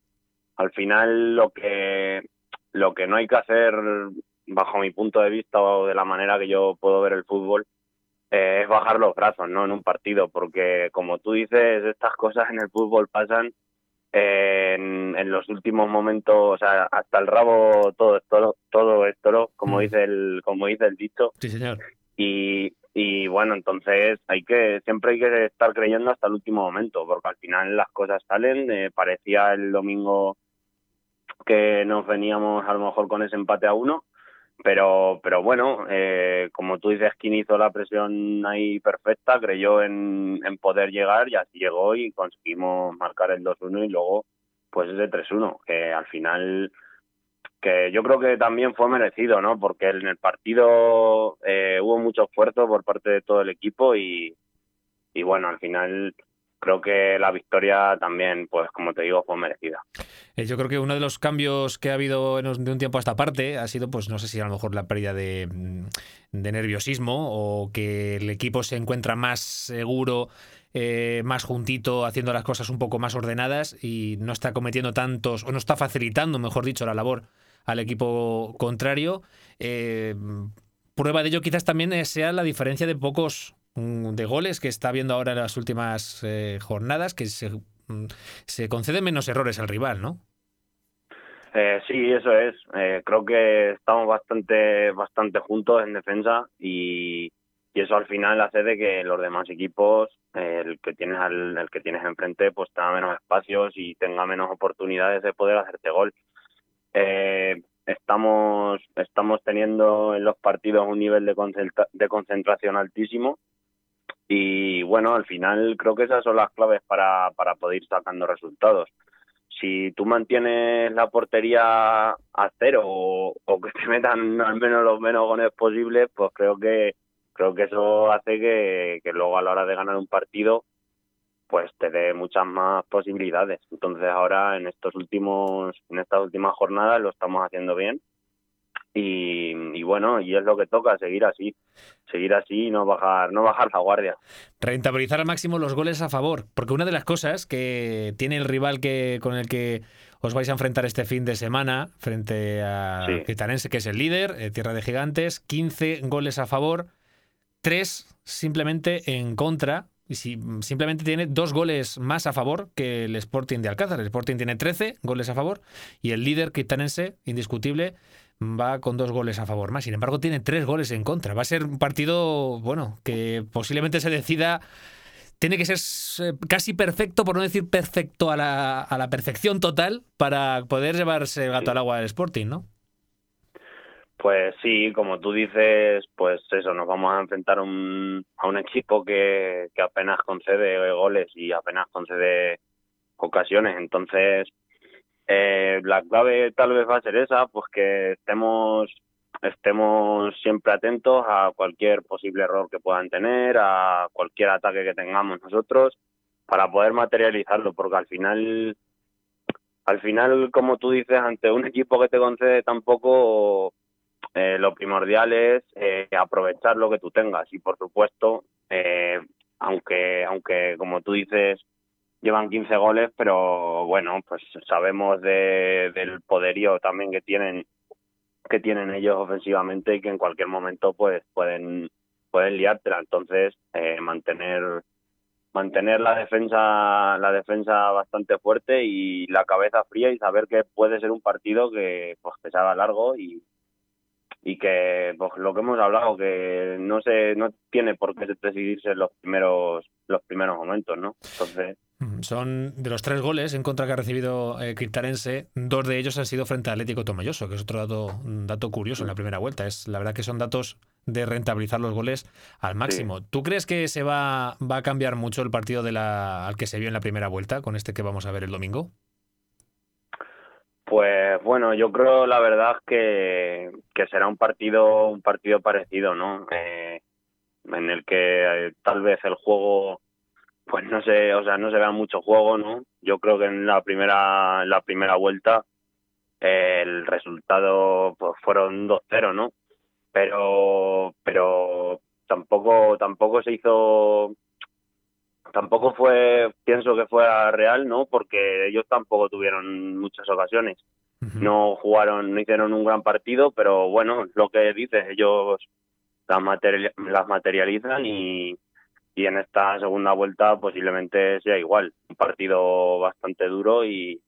Al final lo que lo que no hay que hacer bajo mi punto de vista o de la manera que yo puedo ver el fútbol Eh, es bajar los brazos, ¿no? En un partido, porque como tú dices, estas cosas en el fútbol pasan eh, en, en los últimos momentos, o sea, hasta el rabo todo es toro, todo es toro, como dice el como dice el dicho. Sí, señor. Y y bueno, entonces hay que siempre hay que estar creyendo hasta el último momento, porque al final las cosas salen. Eh, parecía el domingo que nos veníamos a lo mejor con ese empate a uno. Pero pero bueno, eh, como tú dices, Kini hizo la presión ahí perfecta, creyó en, en poder llegar y así llegó y conseguimos marcar el dos uno y luego pues ese tres uno, que al final, que yo creo que también fue merecido, ¿no? Porque en el partido eh, hubo mucho esfuerzo por parte de todo el equipo y, y bueno, al final creo que la victoria también, pues como te digo, fue merecida. Yo creo que uno de los cambios que ha habido de un tiempo a esta parte ha sido, pues no sé si a lo mejor la pérdida de, de nerviosismo o que el equipo se encuentra más seguro, eh, más juntito, haciendo las cosas un poco más ordenadas y no está cometiendo tantos, o no está facilitando, mejor dicho, la labor al equipo contrario. Eh, prueba de ello quizás también sea la diferencia de pocos de goles que está viendo ahora en las últimas eh, jornadas, que se, se conceden menos errores al rival, ¿no? Eh, sí, eso es. Eh, creo que estamos bastante bastante juntos en defensa y, y eso al final hace de que los demás equipos, eh, el que tienes al, el que tienes enfrente, pues tenga menos espacios y tenga menos oportunidades de poder hacerte gol. Eh, estamos estamos teniendo en los partidos un nivel de, concentra- de concentración altísimo y bueno, al final creo que esas son las claves para, para poder ir sacando resultados. Si tú mantienes la portería a cero o, o que te metan al menos los menos goles posibles, pues creo que creo que eso hace que, que luego a la hora de ganar un partido pues te dé muchas más posibilidades. Entonces ahora en estos últimos en estas últimas jornadas lo estamos haciendo bien y, y bueno, y es lo que toca, seguir así, seguir así y no bajar, no bajar la guardia. Rentabilizar al máximo los goles a favor, porque una de las cosas que tiene el rival que con el que os vais a enfrentar este fin de semana frente a sí. Criptanense, que es el líder, eh, Tierra de Gigantes, quince goles a favor, tres simplemente en contra. Y si simplemente tiene dos goles más a favor que el Sporting de Alcázar. El Sporting tiene trece goles a favor y el líder criptanense, indiscutible, va con dos goles a favor más. Sin embargo, tiene tres goles en contra. Va a ser un partido, bueno, que posiblemente se decida... Tiene que ser casi perfecto, por no decir perfecto a la, a la perfección total, para poder llevarse el gato al agua del Sporting, ¿no? Pues sí, como tú dices, pues eso, nos vamos a enfrentar un, a un equipo que, que apenas concede goles y apenas concede ocasiones. Entonces, eh, la clave tal vez va a ser esa, pues que estemos, estemos siempre atentos a cualquier posible error que puedan tener, a cualquier ataque que tengamos nosotros, para poder materializarlo, porque al final... Al final, como tú dices, ante un equipo que te concede tan poco... Eh, lo primordial es eh, aprovechar lo que tú tengas y por supuesto, eh, aunque aunque como tú dices llevan quince goles, pero bueno, pues sabemos de, del poderío también que tienen que tienen ellos ofensivamente y que en cualquier momento pues pueden pueden liártela. Entonces eh, mantener mantener la defensa la defensa bastante fuerte y la cabeza fría y saber que puede ser un partido que pues que se haga largo y y que pues, lo que hemos hablado, que no se no tiene por qué decidirse en los primeros los primeros momentos, ¿no? Entonces son de los tres goles en contra que ha recibido eh, Criptanense, dos de ellos han sido frente a Atlético Tomelloso, que es otro dato dato curioso en la primera vuelta. Es la verdad que son datos de rentabilizar los goles al máximo. Sí. ¿Tú crees que se va va a cambiar mucho el partido de la al que se vio en la primera vuelta con este que vamos a ver el domingo? Pues bueno, yo creo la verdad que, que será un partido un partido parecido, ¿no? Eh, en el que eh, tal vez el juego, pues no sé, o sea, no se vea mucho juego, ¿no? Yo creo que en la primera en la primera vuelta eh, el resultado pues fueron dos cero, ¿no? Pero pero tampoco tampoco se hizo Tampoco fue, pienso que fuera real, ¿no? Porque ellos tampoco tuvieron muchas ocasiones. Uh-huh. No jugaron, no hicieron un gran partido, pero bueno, lo que dices, ellos las, material, las materializan y, y en esta segunda vuelta posiblemente sea igual. Un partido bastante duro y...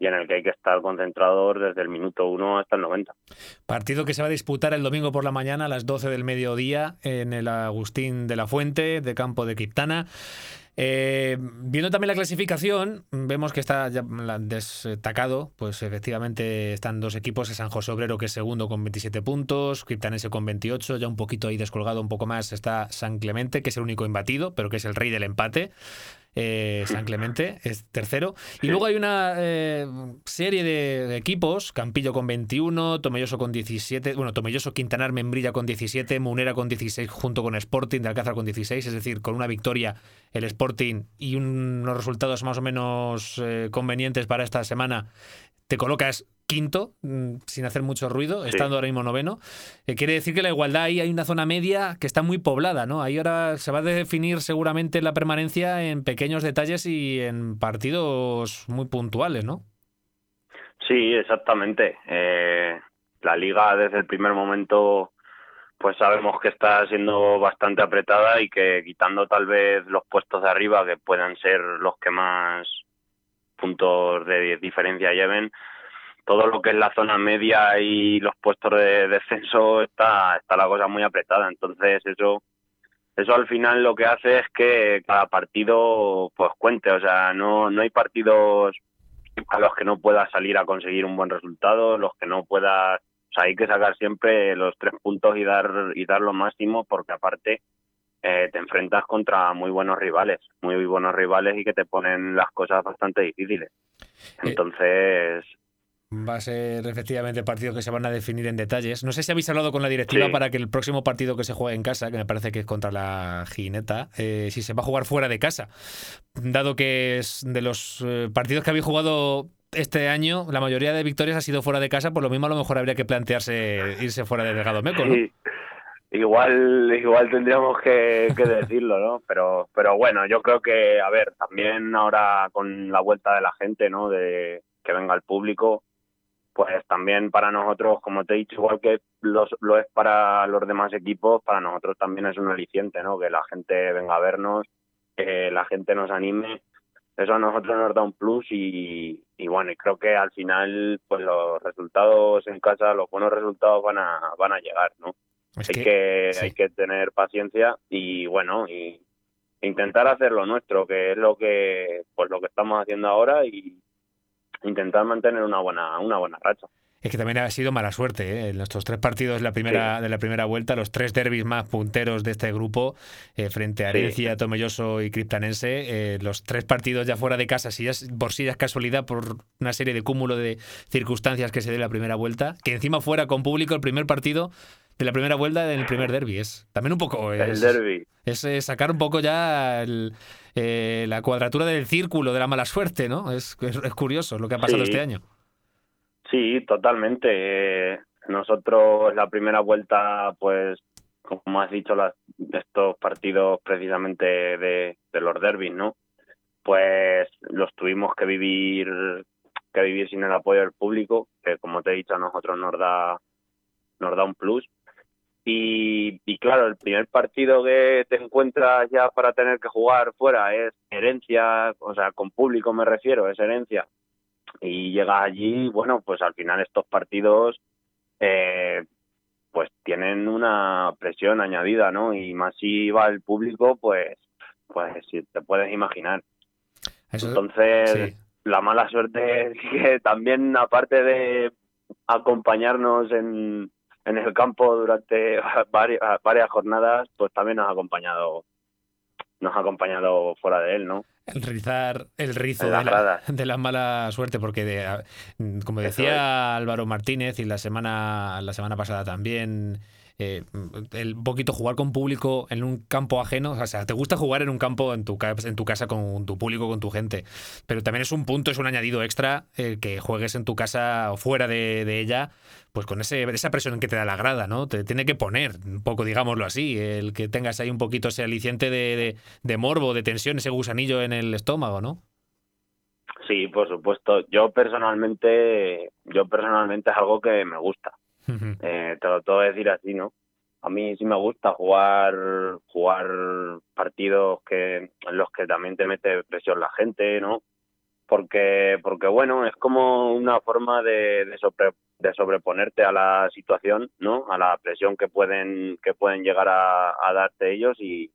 y en el que hay que estar concentrados desde el minuto uno hasta el noventa. Partido que se va a disputar el domingo por la mañana a las doce del mediodía en el Agustín de la Fuente, de campo de Criptana. Eh, viendo también la clasificación, vemos que está ya destacado, pues efectivamente están dos equipos, San José Obrero, que es segundo con veintisiete puntos, Criptanense con veintiocho, ya un poquito ahí descolgado, un poco más está San Clemente, que es el único imbatido, pero que es el rey del empate. Eh, San Clemente es tercero y luego hay una eh, serie de, de equipos, Campillo con veintiuno, Tomelloso con diecisiete, bueno, Tomelloso, Quintanar, Membrilla con diecisiete, Munera con dieciséis junto con Sporting de Alcázar con dieciséis, es decir, con una victoria el Sporting y un, unos resultados más o menos eh, convenientes para esta semana, te colocas quinto, sin hacer mucho ruido, estando sí. ahora mismo noveno. Eh, quiere decir que la igualdad ahí, hay una zona media que está muy poblada, ¿no? Ahí ahora se va a definir seguramente la permanencia en pequeños detalles y en partidos muy puntuales, ¿no? Sí, exactamente. Eh, la Liga desde el primer momento pues sabemos que está siendo bastante apretada y que quitando tal vez los puestos de arriba, que puedan ser los que más puntos de diferencia lleven, todo lo que es la zona media y los puestos de descenso está está la cosa muy apretada. Entonces eso eso al final lo que hace es que cada partido pues cuente, o sea, no no hay partidos a los que no puedas salir a conseguir un buen resultado, los que no puedas, o sea, hay que sacar siempre los tres puntos y dar y dar lo máximo, porque aparte eh, te enfrentas contra muy buenos rivales, muy buenos rivales y que te ponen las cosas bastante difíciles. Entonces va a ser efectivamente partidos que se van a definir en detalles. No sé si habéis hablado con la directiva, sí, para que el próximo partido que se juegue en casa, que me parece que es contra la Gineta, eh, si se va a jugar fuera de casa, dado que es de los eh, partidos que habéis jugado este año, la mayoría de victorias ha sido fuera de casa, por lo mismo a lo mejor habría que plantearse irse fuera de Delgadomeco, ¿no? Sí. Igual igual tendríamos que, que decirlo, ¿no? Pero, pero bueno, yo creo que, a ver, también ahora con la vuelta de la gente, ¿no?, de que venga el público, pues también para nosotros, como te he dicho, igual que los, lo es para los demás equipos, para nosotros también es un aliciente, ¿no?, que la gente venga a vernos, que la gente nos anime. Eso a nosotros nos da un plus y, y bueno, y creo que al final pues los resultados en casa, los buenos resultados van a van a llegar, ¿no? Es hay que, que sí. hay que tener paciencia y bueno, y intentar hacer lo nuestro, que es lo que pues lo que estamos haciendo ahora, y intentar mantener una buena una buena racha. Es que también ha sido mala suerte, ¿eh? En estos tres partidos de la primera, sí. de la primera vuelta, los tres derbis más punteros de este grupo, eh, frente a Herencia, sí. Tomelloso y Criptanense, eh, los tres partidos ya fuera de casa, si ya es, por si ya es casualidad, por una serie de cúmulo de circunstancias que se dio en la primera vuelta, que encima fuera con público el primer partido de la primera vuelta del primer derbi. Es también un poco es, el derbi es, es sacar un poco ya el, eh, la cuadratura del círculo de la mala suerte, ¿no? Es, es, es curioso lo que ha pasado, sí, este año. Sí, totalmente. Eh, nosotros la primera vuelta, pues como has dicho, las, estos partidos precisamente de, de los derbis, ¿no?, pues los tuvimos que vivir que vivir sin el apoyo del público, que como te he dicho a nosotros nos da nos da un plus. Y, y claro, el primer partido que te encuentras ya para tener que jugar fuera es Herencia, o sea, con público me refiero, es Herencia, y llegas allí, bueno, pues al final estos partidos eh, pues tienen una presión añadida, ¿no? Y más si va el público, pues pues si te puedes imaginar. Eso, entonces, sí, la mala suerte es que también, aparte de acompañarnos en en el campo durante varias, varias jornadas, pues también nos ha acompañado nos ha acompañado fuera de él, ¿no? El rizar el rizo de la, de la mala suerte, porque de, como decía Álvaro Martínez y la semana la semana pasada también, eh, el poquito jugar con público en un campo ajeno, o sea, te gusta jugar en un campo en tu en tu casa con tu público, con tu gente, pero también es un punto, es un añadido extra el que juegues en tu casa o fuera de, de ella, pues con ese esa presión que te da la grada, ¿no? Te tiene que poner un poco, digámoslo así, el que tengas ahí un poquito ese aliciente de, de, de morbo, de tensión, ese gusanillo en el estómago, ¿no? Sí, por supuesto. Yo personalmente, yo personalmente es algo que me gusta. Uh-huh. Eh, te lo puedo decir así, ¿no? A mí sí me gusta jugar jugar partidos que en los que también te mete presión la gente, ¿no? Porque porque bueno, es como una forma de de, sobre, de sobreponerte a la situación, ¿no? A la presión que pueden que pueden llegar a, a darte ellos y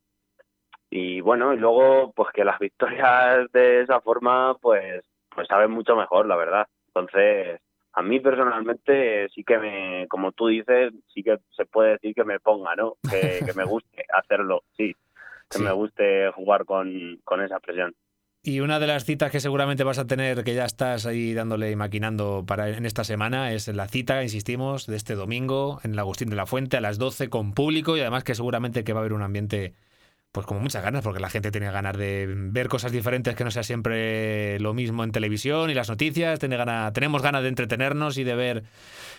y bueno, y luego pues que las victorias de esa forma pues pues saben mucho mejor, la verdad. Entonces, a mí personalmente sí que me, como tú dices, sí que se puede decir que me ponga, ¿no? Que, que me guste hacerlo, sí. Que sí, me guste jugar con, con esa presión. Y una de las citas que seguramente vas a tener, que ya estás ahí dándole y maquinando para en esta semana, es la cita, insistimos, de este domingo en el Agustín de la Fuente a las doce con público, y además que seguramente que va a haber un ambiente pues como muchas ganas, porque la gente tiene ganas de ver cosas diferentes, que no sea siempre lo mismo en televisión y las noticias. Tiene gana, tenemos ganas de entretenernos y de ver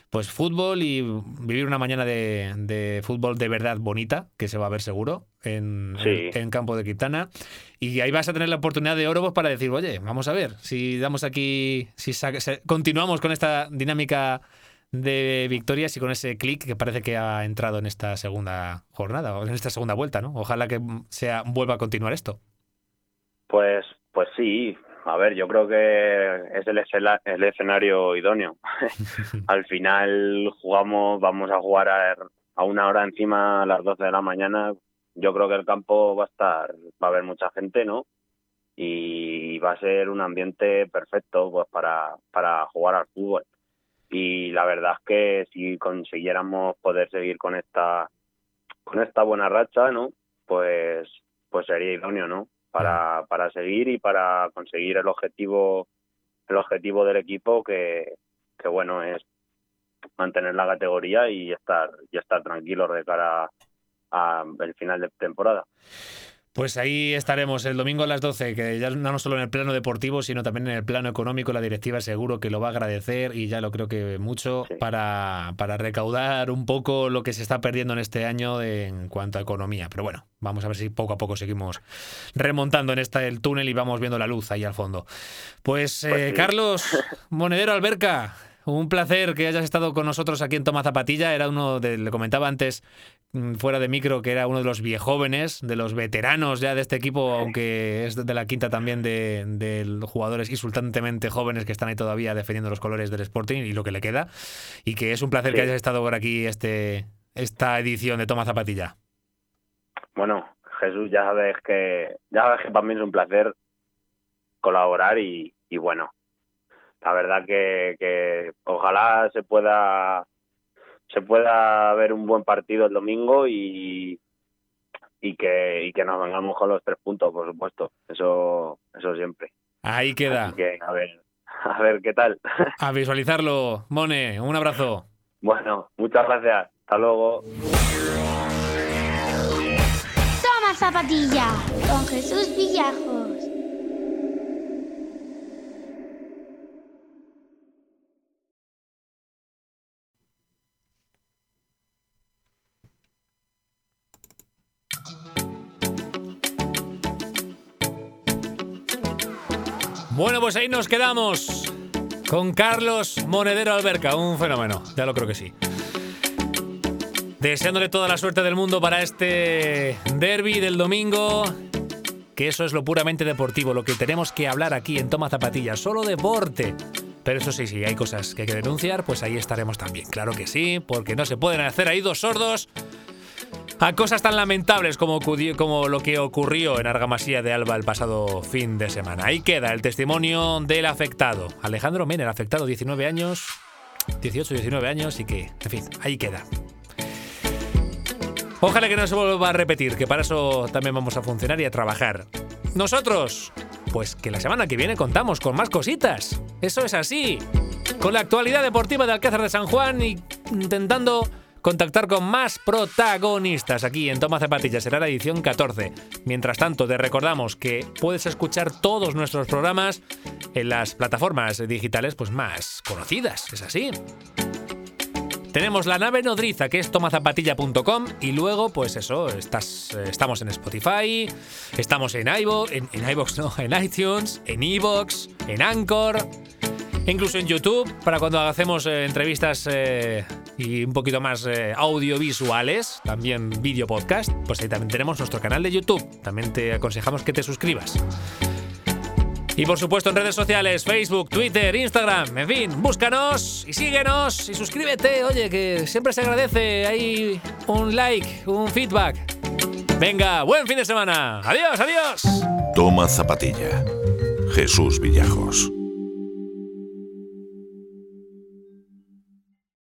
pues fútbol y vivir una mañana de, de fútbol de verdad bonita, que se va a ver seguro en, sí, en, en campo de Criptana. Y ahí vas a tener la oportunidad de oro para decir, oye, vamos a ver si damos aquí, si sa- continuamos con esta dinámica de victorias y con ese clic que parece que ha entrado en esta segunda jornada, o en esta segunda vuelta, ¿no? Ojalá que sea vuelva a continuar esto. Pues, pues sí. A ver, yo creo que es el, escena, el escenario idóneo. Al final jugamos, vamos a jugar a, a una hora encima, a las doce de la mañana. Yo creo que el campo va a estar, va a haber mucha gente, ¿no? Y va a ser un ambiente perfecto, pues, para, para jugar al fútbol. Y la verdad es que si consiguiéramos poder seguir con esta, con esta buena racha, ¿no? Pues, pues sería idóneo, ¿no? Para, para seguir y para conseguir el objetivo el objetivo del equipo, que, que bueno, es mantener la categoría y estar y estar tranquilos de cara al final de temporada. Pues ahí estaremos el domingo a las doce, que ya no solo en el plano deportivo, sino también en el plano económico. La directiva seguro que lo va a agradecer, y ya lo creo que mucho, sí, para, para recaudar un poco lo que se está perdiendo en este año de, en cuanto a economía. Pero bueno, vamos a ver si poco a poco seguimos remontando en esta, el túnel, y vamos viendo la luz ahí al fondo. Pues, pues eh, sí. Carlos Monedero Alberca, un placer que hayas estado con nosotros aquí en Toma Zapatilla. Era uno de, le comentaba antes fuera de micro, que era uno de los viejóvenes, de los veteranos ya de este equipo, aunque es de la quinta también de, de jugadores insultantemente jóvenes que están ahí todavía defendiendo los colores del Sporting y lo que le queda. Y que es un placer, sí, que hayas estado por aquí este esta edición de Toma Zapatilla. Bueno, Jesús, ya sabes que ya sabes que para mí es un placer colaborar y, y bueno, la verdad que, que ojalá se pueda se pueda ver un buen partido el domingo y y que y que nos vengamos con los tres puntos, por supuesto, eso eso siempre. Ahí queda. Así que, a ver, a ver qué tal. A visualizarlo, Mone, un abrazo. Bueno, muchas gracias. Hasta luego. Toma Zapatilla con Jesús Villajos. Bueno, pues ahí nos quedamos con Carlos Monedero Alberca, un fenómeno, ya lo creo que sí. Deseándole toda la suerte del mundo para este derbi del domingo, que eso es lo puramente deportivo, lo que tenemos que hablar aquí en Toma Zapatilla, solo deporte. Pero eso sí, sí, hay cosas que hay que denunciar, pues ahí estaremos también, claro que sí, porque no se pueden hacer ahí dos sordos a cosas tan lamentables como, como lo que ocurrió en Argamasilla de Alba el pasado fin de semana. Ahí queda el testimonio del afectado, Alejandro Mena, el afectado, diecinueve años, dieciocho, diecinueve años, y que, en fin, ahí queda. Ojalá que no se vuelva a repetir, que para eso también vamos a funcionar y a trabajar. Nosotros, pues que la semana que viene contamos con más cositas. Eso es así. Con la actualidad deportiva de Alcázar de San Juan y intentando contactar con más protagonistas aquí en Toma Zapatilla. Será la edición catorce. Mientras tanto, te recordamos que puedes escuchar todos nuestros programas en las plataformas digitales pues más conocidas. Es así. Tenemos la nave nodriza, que es toma zapatilla punto com, y luego, pues eso, estás, estamos en Spotify, estamos en iVoox, en, en iVoox no, en iTunes, en iVoox, en Anchor, incluso en YouTube, para cuando hacemos eh, entrevistas eh, y un poquito más eh, audiovisuales, también video podcast, pues ahí también tenemos nuestro canal de YouTube. También te aconsejamos que te suscribas. Y por supuesto en redes sociales, Facebook, Twitter, Instagram, en fin, búscanos y síguenos y suscríbete, oye, que siempre se agradece ahí un like, un feedback. Venga, buen fin de semana. Adiós, adiós. Toma Zapatilla. Jesús Villajos.